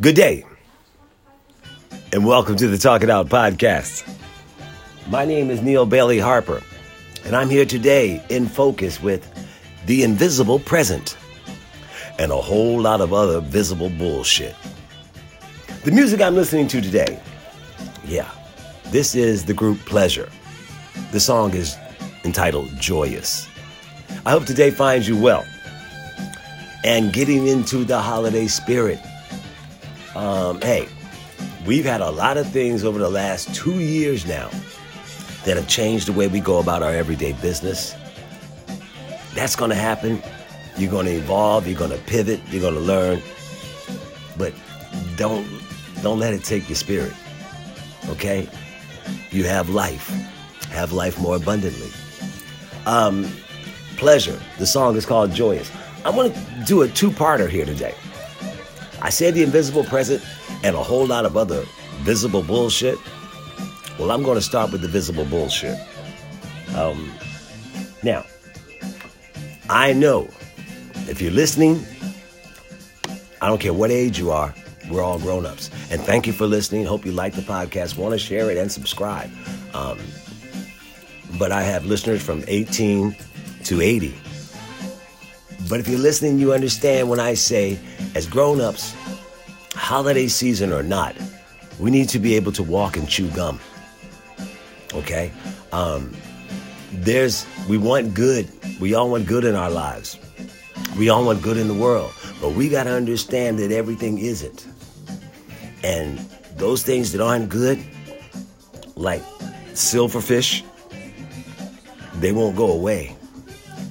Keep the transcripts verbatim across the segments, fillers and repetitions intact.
Good day, and welcome to the Talk It Out podcast. My name is Neil Bailey Harper, and I'm here today in focus with the invisible present and a whole lot of other visible bullshit. The music I'm listening to today, yeah, this is the group Pleasure. The song is entitled Joyous. I hope today finds you well and getting into the holiday spirit. Um, hey, we've had a lot of things over the last two years now that have changed the way we go about our everyday business. That's going to happen. You're going to evolve. You're going to pivot. You're going to learn. But don't, don't let it take your spirit, okay? You have life. Have life more abundantly. Um, Pleasure. The song is called Joyous. I want to do a two-parter here today. I said the invisible present and a whole lot of other visible bullshit. Well, I'm going to start with the visible bullshit. Um, now, I know if you're listening, I don't care what age you are, we're all grown-ups. And thank you for listening. Hope you like the podcast. Want to share it and subscribe. Um, but I have listeners from eighteen to eighty. But if you're listening, you understand when I say, as grown-ups, holiday season or not, we need to be able to walk and chew gum. Okay? Um, there's, we want good. We all want good in our lives. We all want good in the world. But we got to understand that everything isn't. And those things that aren't good, like silverfish, they won't go away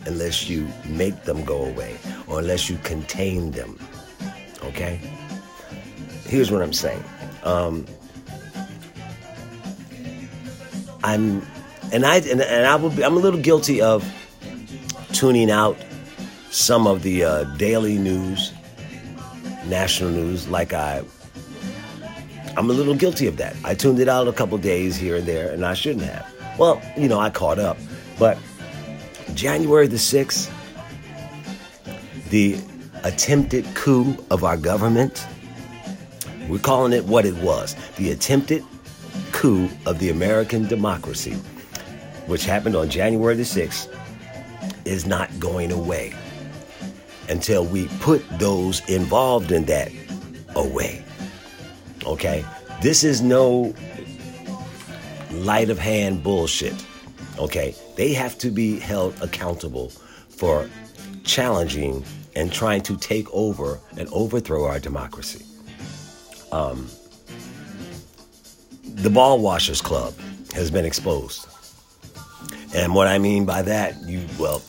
unless you make them go away or unless you contain them, okay? Here's what I'm saying. Um, I'm, and I, and, and I will be, I'm a little guilty of tuning out some of the uh, daily news, national news, like I, I'm a little guilty of that. I tuned it out a couple days here and there, and I shouldn't have. Well, you know, I caught up, but January the sixth, the attempted coup of our government, we're calling it what it was, the attempted coup of the American democracy, which happened on January the sixth, is not going away until we put those involved in that away, okay? This is no light of hand bullshit, okay? They have to be held accountable for challenging and trying to take over and overthrow our democracy. Um, the Ball Washers Club has been exposed. And what I mean by that, you well,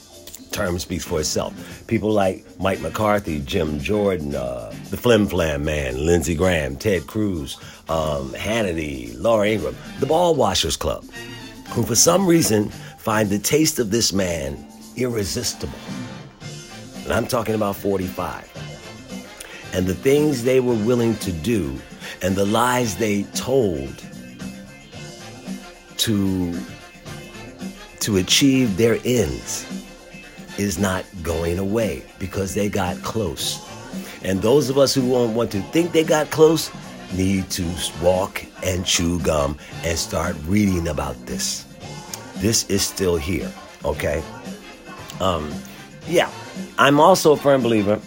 term speaks for itself. People like Mike McCarthy, Jim Jordan, uh, the Flim Flam Man, Lindsey Graham, Ted Cruz, um, Hannity, Laura Ingraham, the Ball Washers Club, who for some reason find the taste of this man irresistible. And I'm talking about forty-five. And the things they were willing to do and the lies they told to, to achieve their ends is not going away because they got close. And those of us who won't want to think they got close need to walk and chew gum and start reading about this. This is still here, okay? Um, yeah, I'm also a firm believer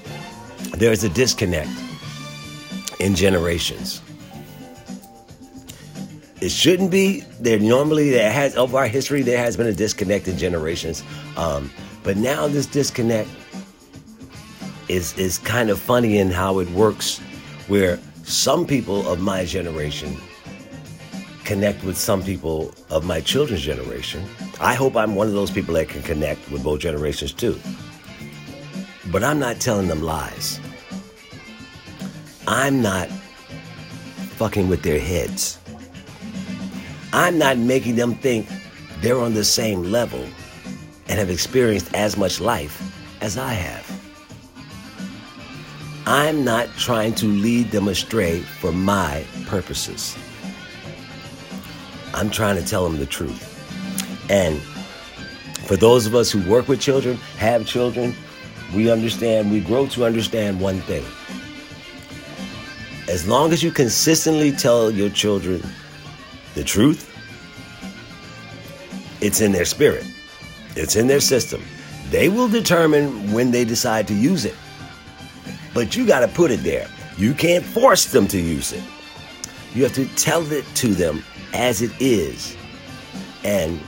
there's a disconnect in generations. It shouldn't be. There normally, there has over our history, there has been a disconnect in generations. Um, but now this disconnect is, is kind of funny in how it works, where some people of my generation connect with some people of my children's generation. I hope I'm one of those people that can connect with both generations too. But I'm not telling them lies. I'm not fucking with their heads. I'm not making them think they're on the same level and have experienced as much life as I have. I'm not trying to lead them astray for my purposes. I'm trying to tell them the truth. And for those of us who work with children, have children, we understand, we grow to understand one thing. as long as you consistently tell your children the truth, it's in their spirit. It's in their system. They will determine when they decide to use it. But you got to put it there. You can't force them to use it. You have to tell it to them as it is. And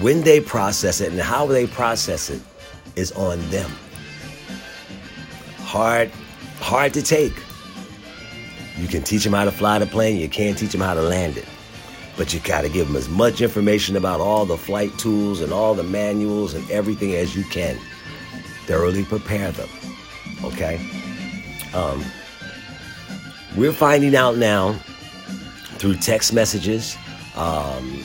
when they process it and how they process it is on them. Hard, hard to take. You can teach them how to fly the plane. You can't teach them how to land it. But you got to give them as much information about all the flight tools and all the manuals and everything as you can. Thoroughly prepare them, okay? Um, we're finding out now through text messages, um,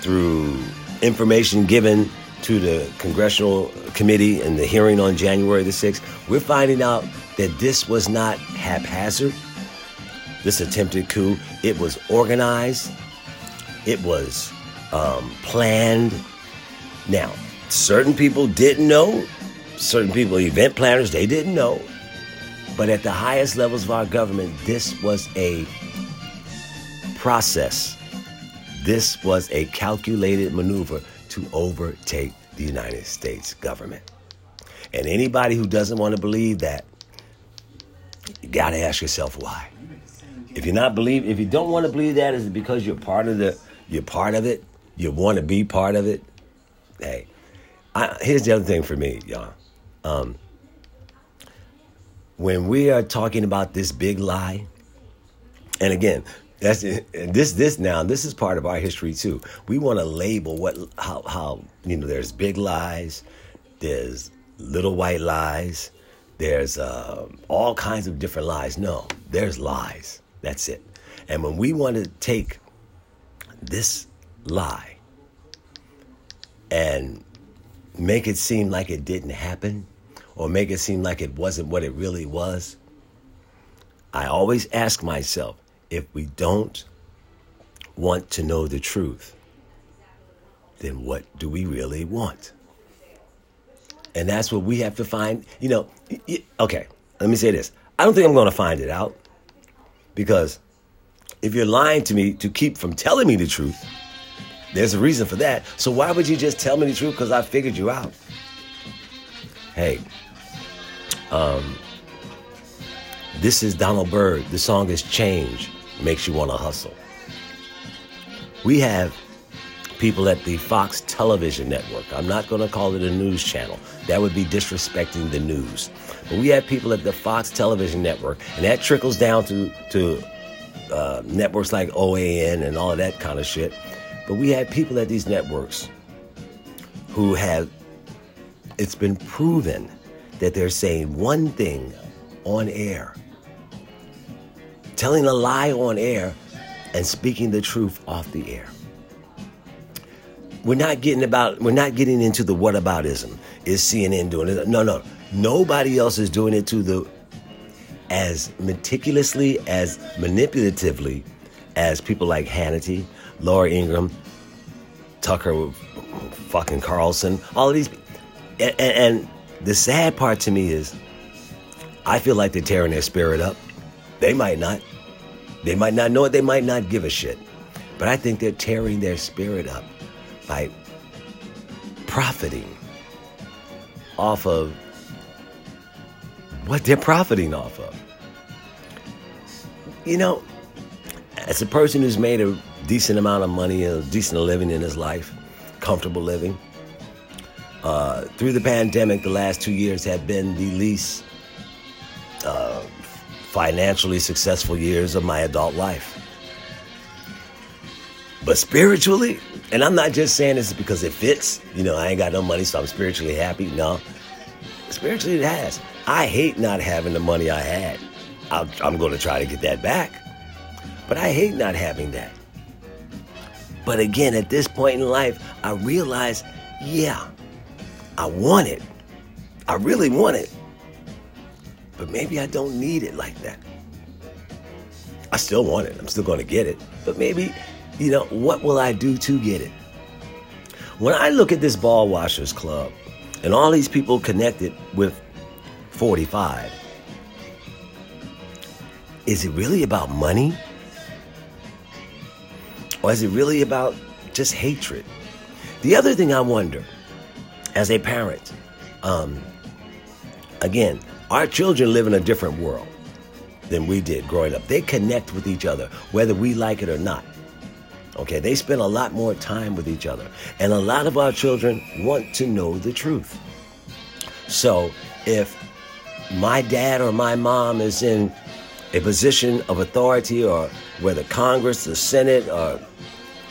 through information given to the Congressional Committee in the hearing on January the sixth, we're finding out that this was not haphazard. This attempted coup, it was organized, it was um, planned. Now, certain people didn't know, certain people, event planners, they didn't know. But at the highest levels of our government, this was a process. This was a calculated maneuver to overtake the United States government. And anybody who doesn't want to believe that, you got to ask yourself why. If you're not believe, if you don't want to believe that, is it because you're part of the, you're part of it, you want to be part of it? Hey, I, here's the other thing for me, y'all. Um, when we are talking about this big lie, and again, that's this this now this is part of our history too. We want to label what how how you know there's big lies, there's little white lies, there's uh, all kinds of different lies. No, there's lies. That's it. And when we want to take this lie and make it seem like it didn't happen or make it seem like it wasn't what it really was, I always ask myself, if we don't want to know the truth, then what do we really want? And that's what we have to find. You know, okay, let me say this. I don't think I'm going to find it out. Because if you're lying to me to keep from telling me the truth, there's a reason for that. So why would you just tell me the truth? Because I figured you out. Hey, um, this is Donald Byrd. The song is Change, makes you want to hustle. We have people at the Fox Television Network. I'm not going to call it a news channel. That would be disrespecting the news. But we have people at the Fox Television Network, and that trickles down to, to uh, networks like O A N and all of that kind of shit. But we have people at these networks who have, it's been proven that they're saying one thing on air, telling a lie on air, and speaking the truth off the air. We're not getting about, we're not getting into the whataboutism. Is C N N doing it? No, no. Nobody else is doing it to the, as meticulously, as manipulatively as people like Hannity, Laura Ingraham, Tucker fucking Carlson, all of these. And, and the sad part to me is I feel like they're tearing their spirit up. They might not. They might not know it. They might not give a shit. But I think they're tearing their spirit up by profiting off of what they're profiting off of. You know, as a person who's made a decent amount of money, a decent living in his life, comfortable living, uh, through the pandemic, the last two years have been the least uh, financially successful years of my adult life. But spiritually, and I'm not just saying this because it fits, you know, I ain't got no money, so I'm spiritually happy. No, spiritually it has. I hate not having the money I had. I'll, I'm going to try to get that back. But I hate not having that. But again, at this point in life, I realize, yeah, I want it. I really want it. But maybe I don't need it like that. I still want it. I'm still going to get it. But maybe, you know, what will I do to get it? When I look at this Ball Washers Club and all these people connected with forty-five, is it really about money? Or is it really about just hatred? The other thing I wonder, as a parent, um, again, our children live in a different world than we did growing up. They connect with each other, whether we like it or not. Okay, they spend a lot more time with each other. And a lot of our children want to know the truth. So if my dad or my mom is in a position of authority, or whether Congress, the Senate, or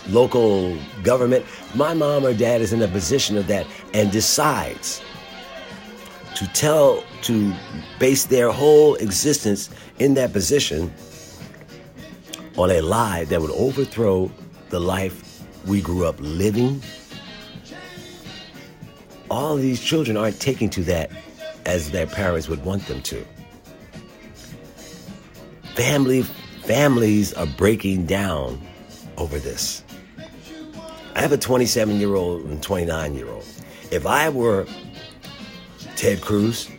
local government, my mom or dad is in a position of that and decides to tell, to base their whole existence in that position on a lie that would overthrow the life we grew up living. All of these children aren't taking to that as their parents would want them to. Family, families are breaking down over this. I have a twenty-seven-year-old and twenty-nine-year-old. If I were Ted Cruz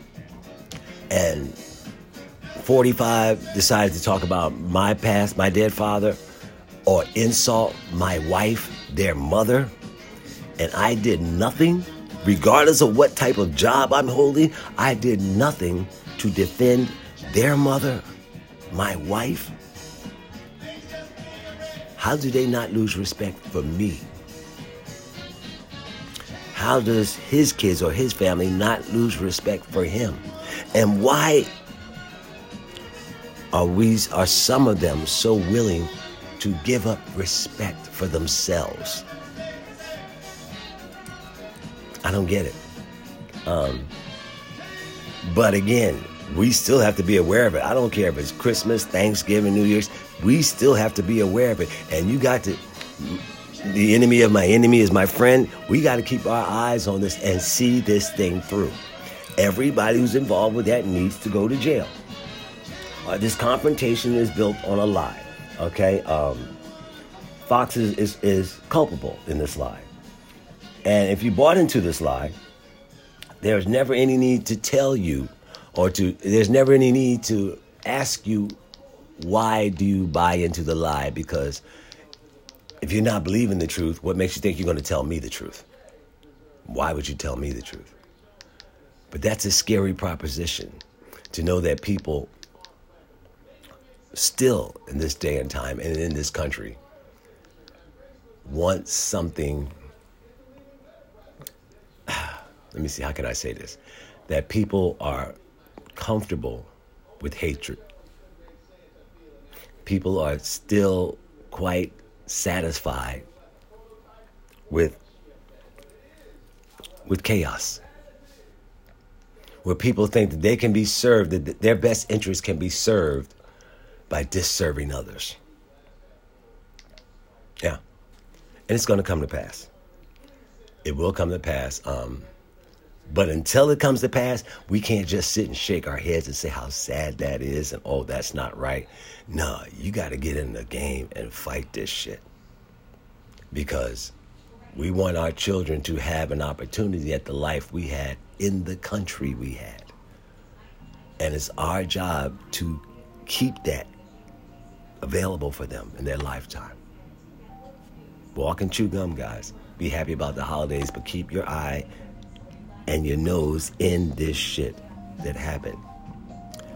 and forty-five decided to talk about my past, my dead father, or insult my wife, their mother, and I did nothing, regardless of what type of job I'm holding, I did nothing to defend their mother, my wife. How do they not lose respect for me? How does his kids or his family not lose respect for him? And why are we, are some of them so willing to give up respect for themselves? I don't get it. Um, but again, we still have to be aware of it. I don't care if it's Christmas, Thanksgiving, New Year's. We still have to be aware of it. And you got to, the enemy of my enemy is my friend. We got to keep our eyes on this and see this thing through. Everybody who's involved with that needs to go to jail. Uh, this confrontation is built on a lie, okay? Um, Fox is, is, is culpable in this lie. And if you bought into this lie, there's never any need to tell you or to, there's never any need to ask you, why do you buy into the lie? Because if you're not believing the truth, what makes you think you're going to tell me the truth? Why would you tell me the truth? But that's a scary proposition, to know that people still in this day and time and in this country want something. Let me see, how can I say this? That people are comfortable with hatred. People are still quite satisfied with, with chaos. Where people think that they can be served, that their best interests can be served by disserving others. Yeah. And it's going to come to pass. It will come to pass. Um, but until it comes to pass, we can't just sit and shake our heads and say how sad that is and, oh, that's not right. No, you got to get in the game and fight this shit. Because we want our children to have an opportunity at the life we had in the country we had. And it's our job to keep that available for them in their lifetime. Walk and chew gum, guys. Be happy about the holidays, but keep your eye and your nose in this shit that happened.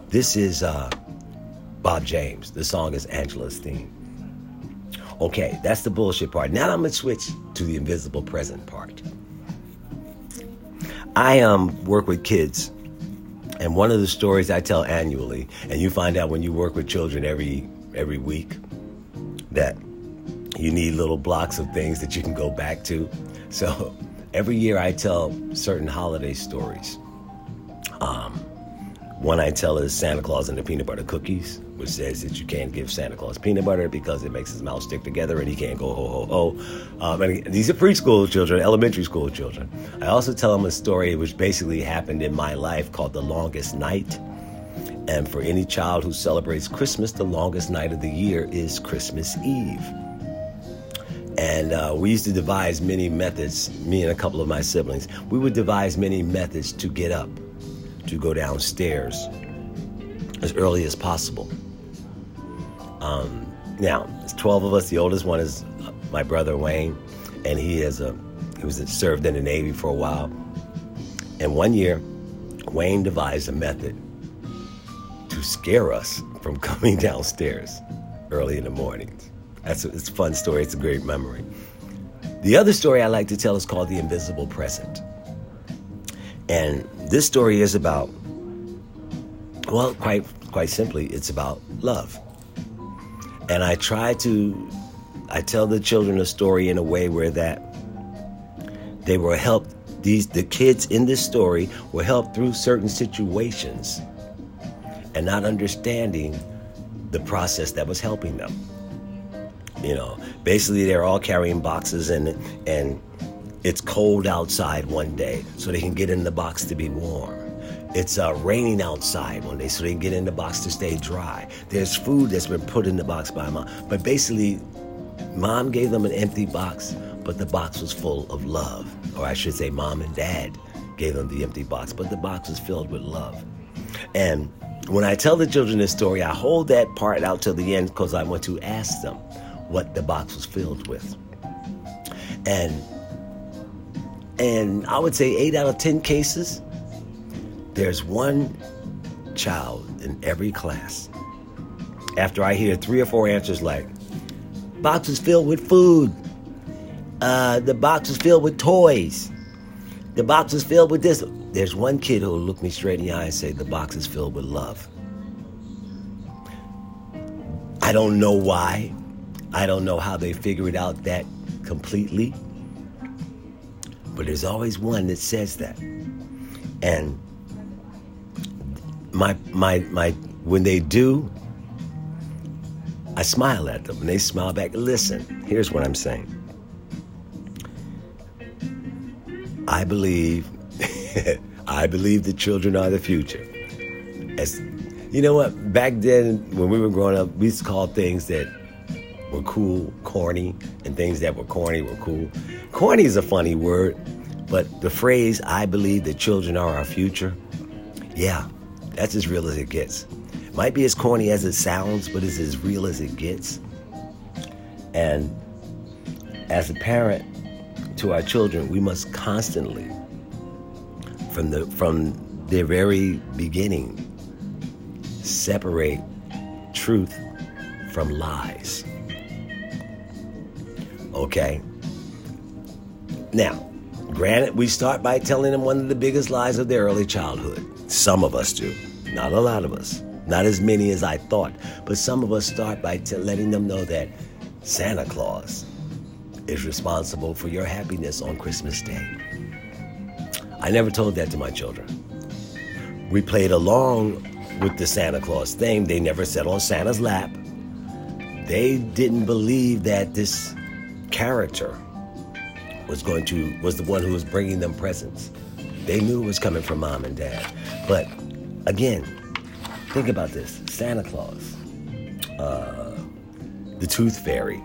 This is uh, Bob James. The song is Angela's Theme. Okay, that's the bullshit part. Now I'm going to switch to the invisible present part. I um, work with kids, and one of the stories I tell annually, and you find out when you work with children every every week, that you need little blocks of things that you can go back to. So every year I tell certain holiday stories. Um, one I tell is Santa Claus and the Peanut Butter Cookies, which says that you can't give Santa Claus peanut butter because it makes his mouth stick together and he can't go ho, ho, ho. Um, and these are preschool children, elementary school children. I also tell them a story which basically happened in my life called The Longest Night. And for any child who celebrates Christmas, the longest night of the year is Christmas Eve. And uh, we used to devise many methods, me and a couple of my siblings. We would devise many methods to get up, to go downstairs as early as possible, Um, now, it's twelve of us. The oldest one is my brother Wayne, and he is a he was served in the Navy for a while. And one year, Wayne devised a method to scare us from coming downstairs early in the mornings. That's a, it's a fun story. It's a great memory. The other story I like to tell is called The Invisible Present. And this story is about, well, quite quite simply, it's about love. And I try to, I tell the children a story in a way where that they were helped, these the kids in this story were helped through certain situations and not understanding the process that was helping them. You know, basically they're all carrying boxes and and it's cold outside one day, so they can get in the box to be warm. It's uh, raining outside one day, so they can get in the box to stay dry. There's food that's been put in the box by mom. But basically, mom gave them an empty box, but the box was full of love. Or I should say mom and dad gave them the empty box, but the box was filled with love. And when I tell the children this story, I hold that part out till the end because I want to ask them what the box was filled with. And and I would say eight out of ten cases, there's one child in every class. After I hear three or four answers like, box is filled with food. Uh, the box is filled with toys. The box is filled with this. There's one kid who will look me straight in the eye and say, the box is filled with love. I don't know why. I don't know how they figured out that completely. But there's always one that says that. And my my my when they do, I smile at them and they smile back. Listen, here's what I'm saying. I believe I believe the children are the future. As you know what, back then when we were growing up, we used to call things that were cool corny, and things that were corny were cool. Corny is a funny word, but the phrase, I believe the children are our future, yeah, that's as real as it gets. It might be as corny as it sounds, but it's as real as it gets. And as a parent to our children, we must constantly, from the from their very beginning, separate truth from lies. Okay? Now, granted, we start by telling them one of the biggest lies of their early childhood. Some of us do. Not a lot of us. Not as many as I thought. But some of us start by t- letting them know that Santa Claus is responsible for your happiness on Christmas Day. I never told that to my children. We played along with the Santa Claus thing. They never sat on Santa's lap. They didn't believe that this character was going to was the one who was bringing them presents. They knew it was coming from mom and dad. But again, think about this: Santa Claus, uh, the Tooth Fairy,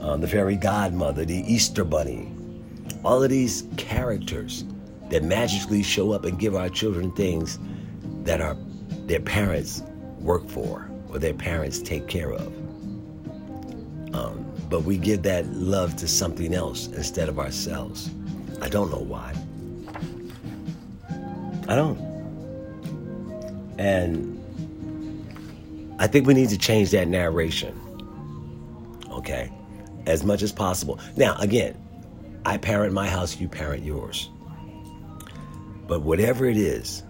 uh, the Fairy Godmother, the Easter Bunny, all of these characters that magically show up and give our children things that our their parents work for or their parents take care of. Um, but we give that love to something else instead of ourselves. I don't know why. I don't. And I think we need to change that narration, okay, as much as possible. Now, again, I parent my house, you parent yours. But whatever it is,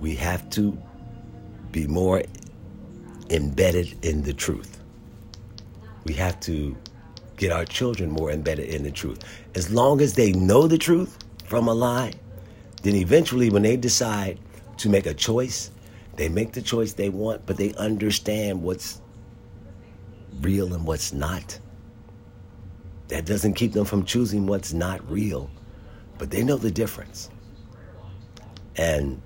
we have to be more embedded in the truth. We have to get our children more embedded in the truth. As long as they know the truth from a lie, then eventually when they decide to make a choice, they make the choice they want, but they understand what's real and what's not. That doesn't keep them from choosing what's not real, but they know the difference. And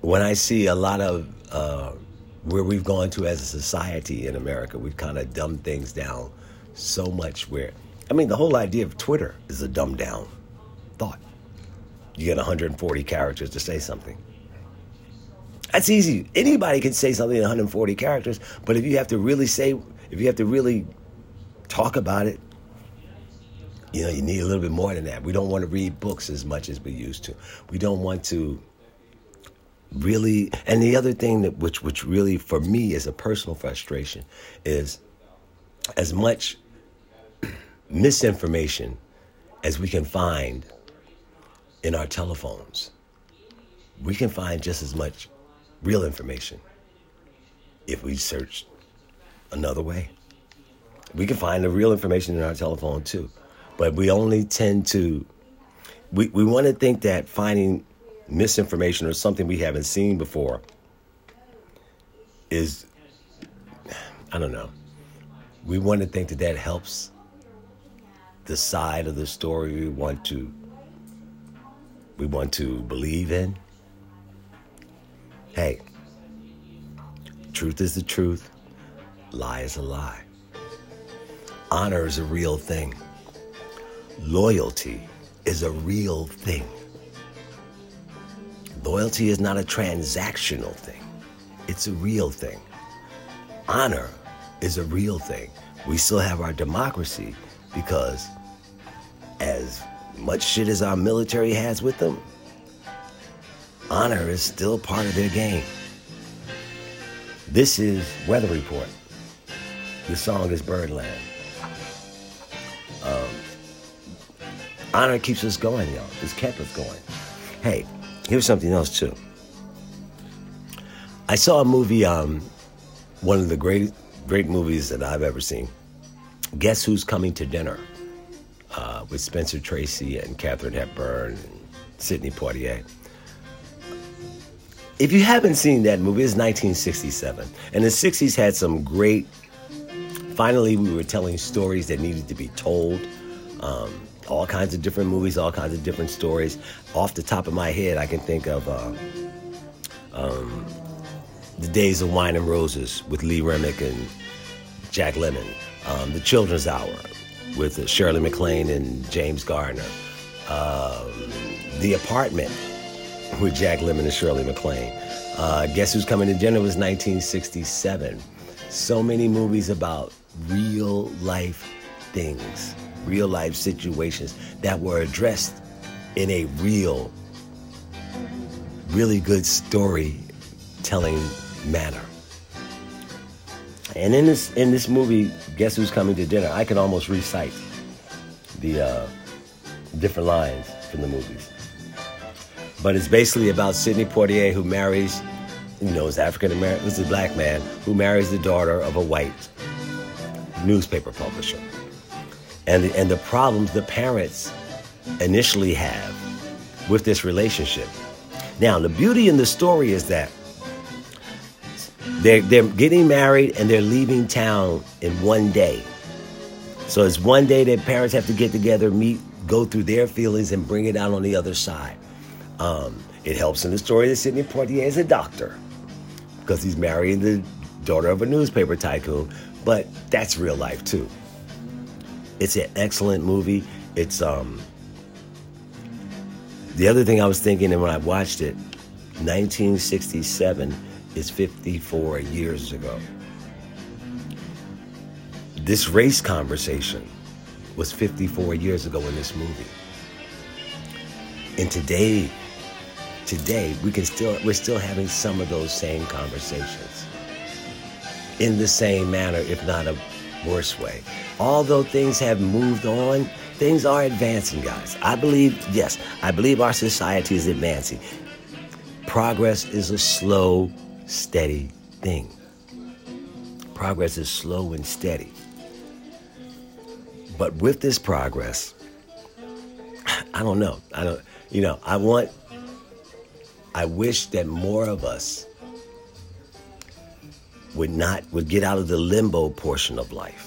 when I see a lot of uh, where we've gone to as a society in America, we've kind of dumbed things down so much where, I mean, the whole idea of Twitter is a dumbed down thought. You get one hundred forty characters to say something. That's easy. Anybody can say something in one hundred forty characters, but if you have to really say, if you have to really talk about it, you know, you need a little bit more than that. We don't want to read books as much as we used to. We don't want to really, and the other thing that which which really for me is a personal frustration is as much misinformation as we can find in our telephones, we can find just as much real information if we search another way. We can find the real information in our telephone too, but we only tend to, we, we want to think that finding misinformation or something we haven't seen before is, I don't know. We want to think that that helps the side of the story we want to we want to believe in. Hey, truth is the truth. Lie is a lie. Honor is a real thing. Loyalty is a real thing. Loyalty is not a transactional thing. It's a real thing. Honor is a real thing. We still have our democracy because as much shit as our military has with them, honor is still part of their game. This is Weather Report. The song is Birdland. Um, honor keeps us going, y'all. It's kept us going. Hey, here's something else, too. I saw a movie, um, one of the great, great movies that I've ever seen, Guess Who's Coming to Dinner, uh, with Spencer Tracy and Catherine Hepburn and Sidney Poitier. If you haven't seen that movie, it's nineteen sixty-seven. And the sixties had some great, finally we were telling stories that needed to be told. Um, all kinds of different movies, all kinds of different stories. Off the top of my head, I can think of uh, um, The Days of Wine and Roses with Lee Remick and Jack Lemmon. Um, The Children's Hour with uh, Shirley MacLaine and James Garner. Uh, The Apartment with Jack Lemmon and Shirley MacLaine. Uh, Guess Who's Coming to Dinner was nineteen sixty-seven. So many movies about real life things, real life situations that were addressed in a real, really good storytelling manner. And in this in this movie, Guess Who's Coming to Dinner, I can almost recite the uh, different lines from the movies. But it's basically about Sidney Poitier, who marries, you know, is African American, was a black man who marries the daughter of a white newspaper publisher, and the, and the problems the parents initially have with this relationship. Now, the beauty in the story is that They're, they're getting married and they're leaving town in one day. So it's one day that parents have to get together, meet, go through their feelings and bring it out on the other side. Um, it helps in the story that Sidney Poitier is a doctor because he's marrying the daughter of a newspaper tycoon, but that's real life too. It's an excellent movie. It's um. The other thing I was thinking, and when I watched it, nineteen sixty-seven, is fifty-four years ago. This race conversation was fifty-four years ago in this movie. And today, today we can still we're still having some of those same conversations in the same manner, if not a worse way. Although things have moved on, things are advancing, guys. I believe, yes, I believe our society is advancing. Progress is a slow steady thing. Progress is slow and steady. But with this progress, I don't know. I don't, you know, I want, I wish that more of us would not, would get out of the limbo portion of life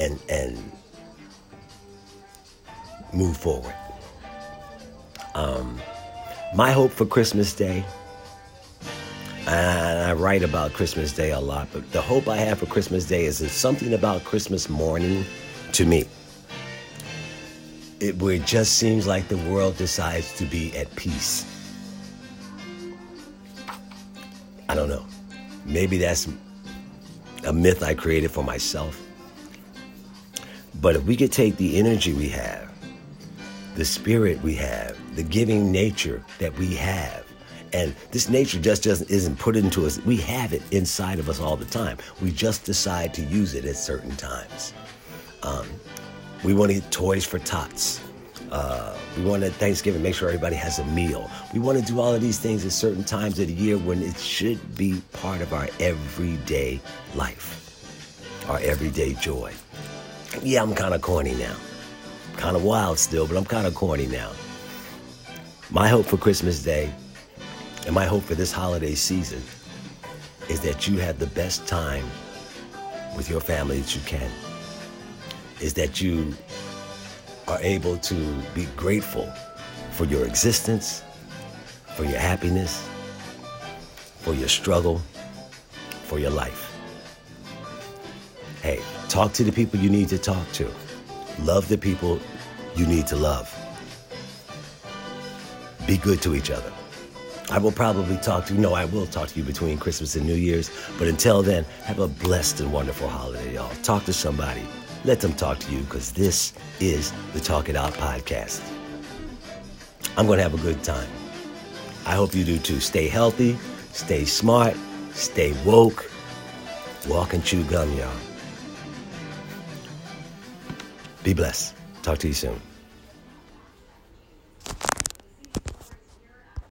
and, and move forward. Um, my hope for Christmas Day, and I write about Christmas Day a lot, but the hope I have for Christmas Day is that something about Christmas morning, to me, it, it just seems like the world decides to be at peace. I don't know. Maybe that's a myth I created for myself. But if we could take the energy we have, the spirit we have, the giving nature that we have, and this nature just doesn't isn't put into us. We have it inside of us all the time. We just decide to use it at certain times. Um, we want to get toys for tots. Uh, we want to Thanksgiving, make sure everybody has a meal. We want to do all of these things at certain times of the year when it should be part of our everyday life, our everyday joy. Yeah, I'm kind of corny now. Kind of wild still, but I'm kind of corny now. My hope for Christmas Day and my hope for this holiday season is that you have the best time with your family that you can. Is that you are able to be grateful for your existence, for your happiness, for your struggle, for your life. Hey, talk to the people you need to talk to. Love the people you need to love. Be good to each other. I will probably talk to you. No, I will talk to you between Christmas and New Year's. But until then, have a blessed and wonderful holiday, y'all. Talk to somebody. Let them talk to you, because this is the Talk It Out podcast. I'm going to have a good time. I hope you do too. Stay healthy, stay smart, stay woke. Walk and chew gum, y'all. Be blessed. Talk to you soon.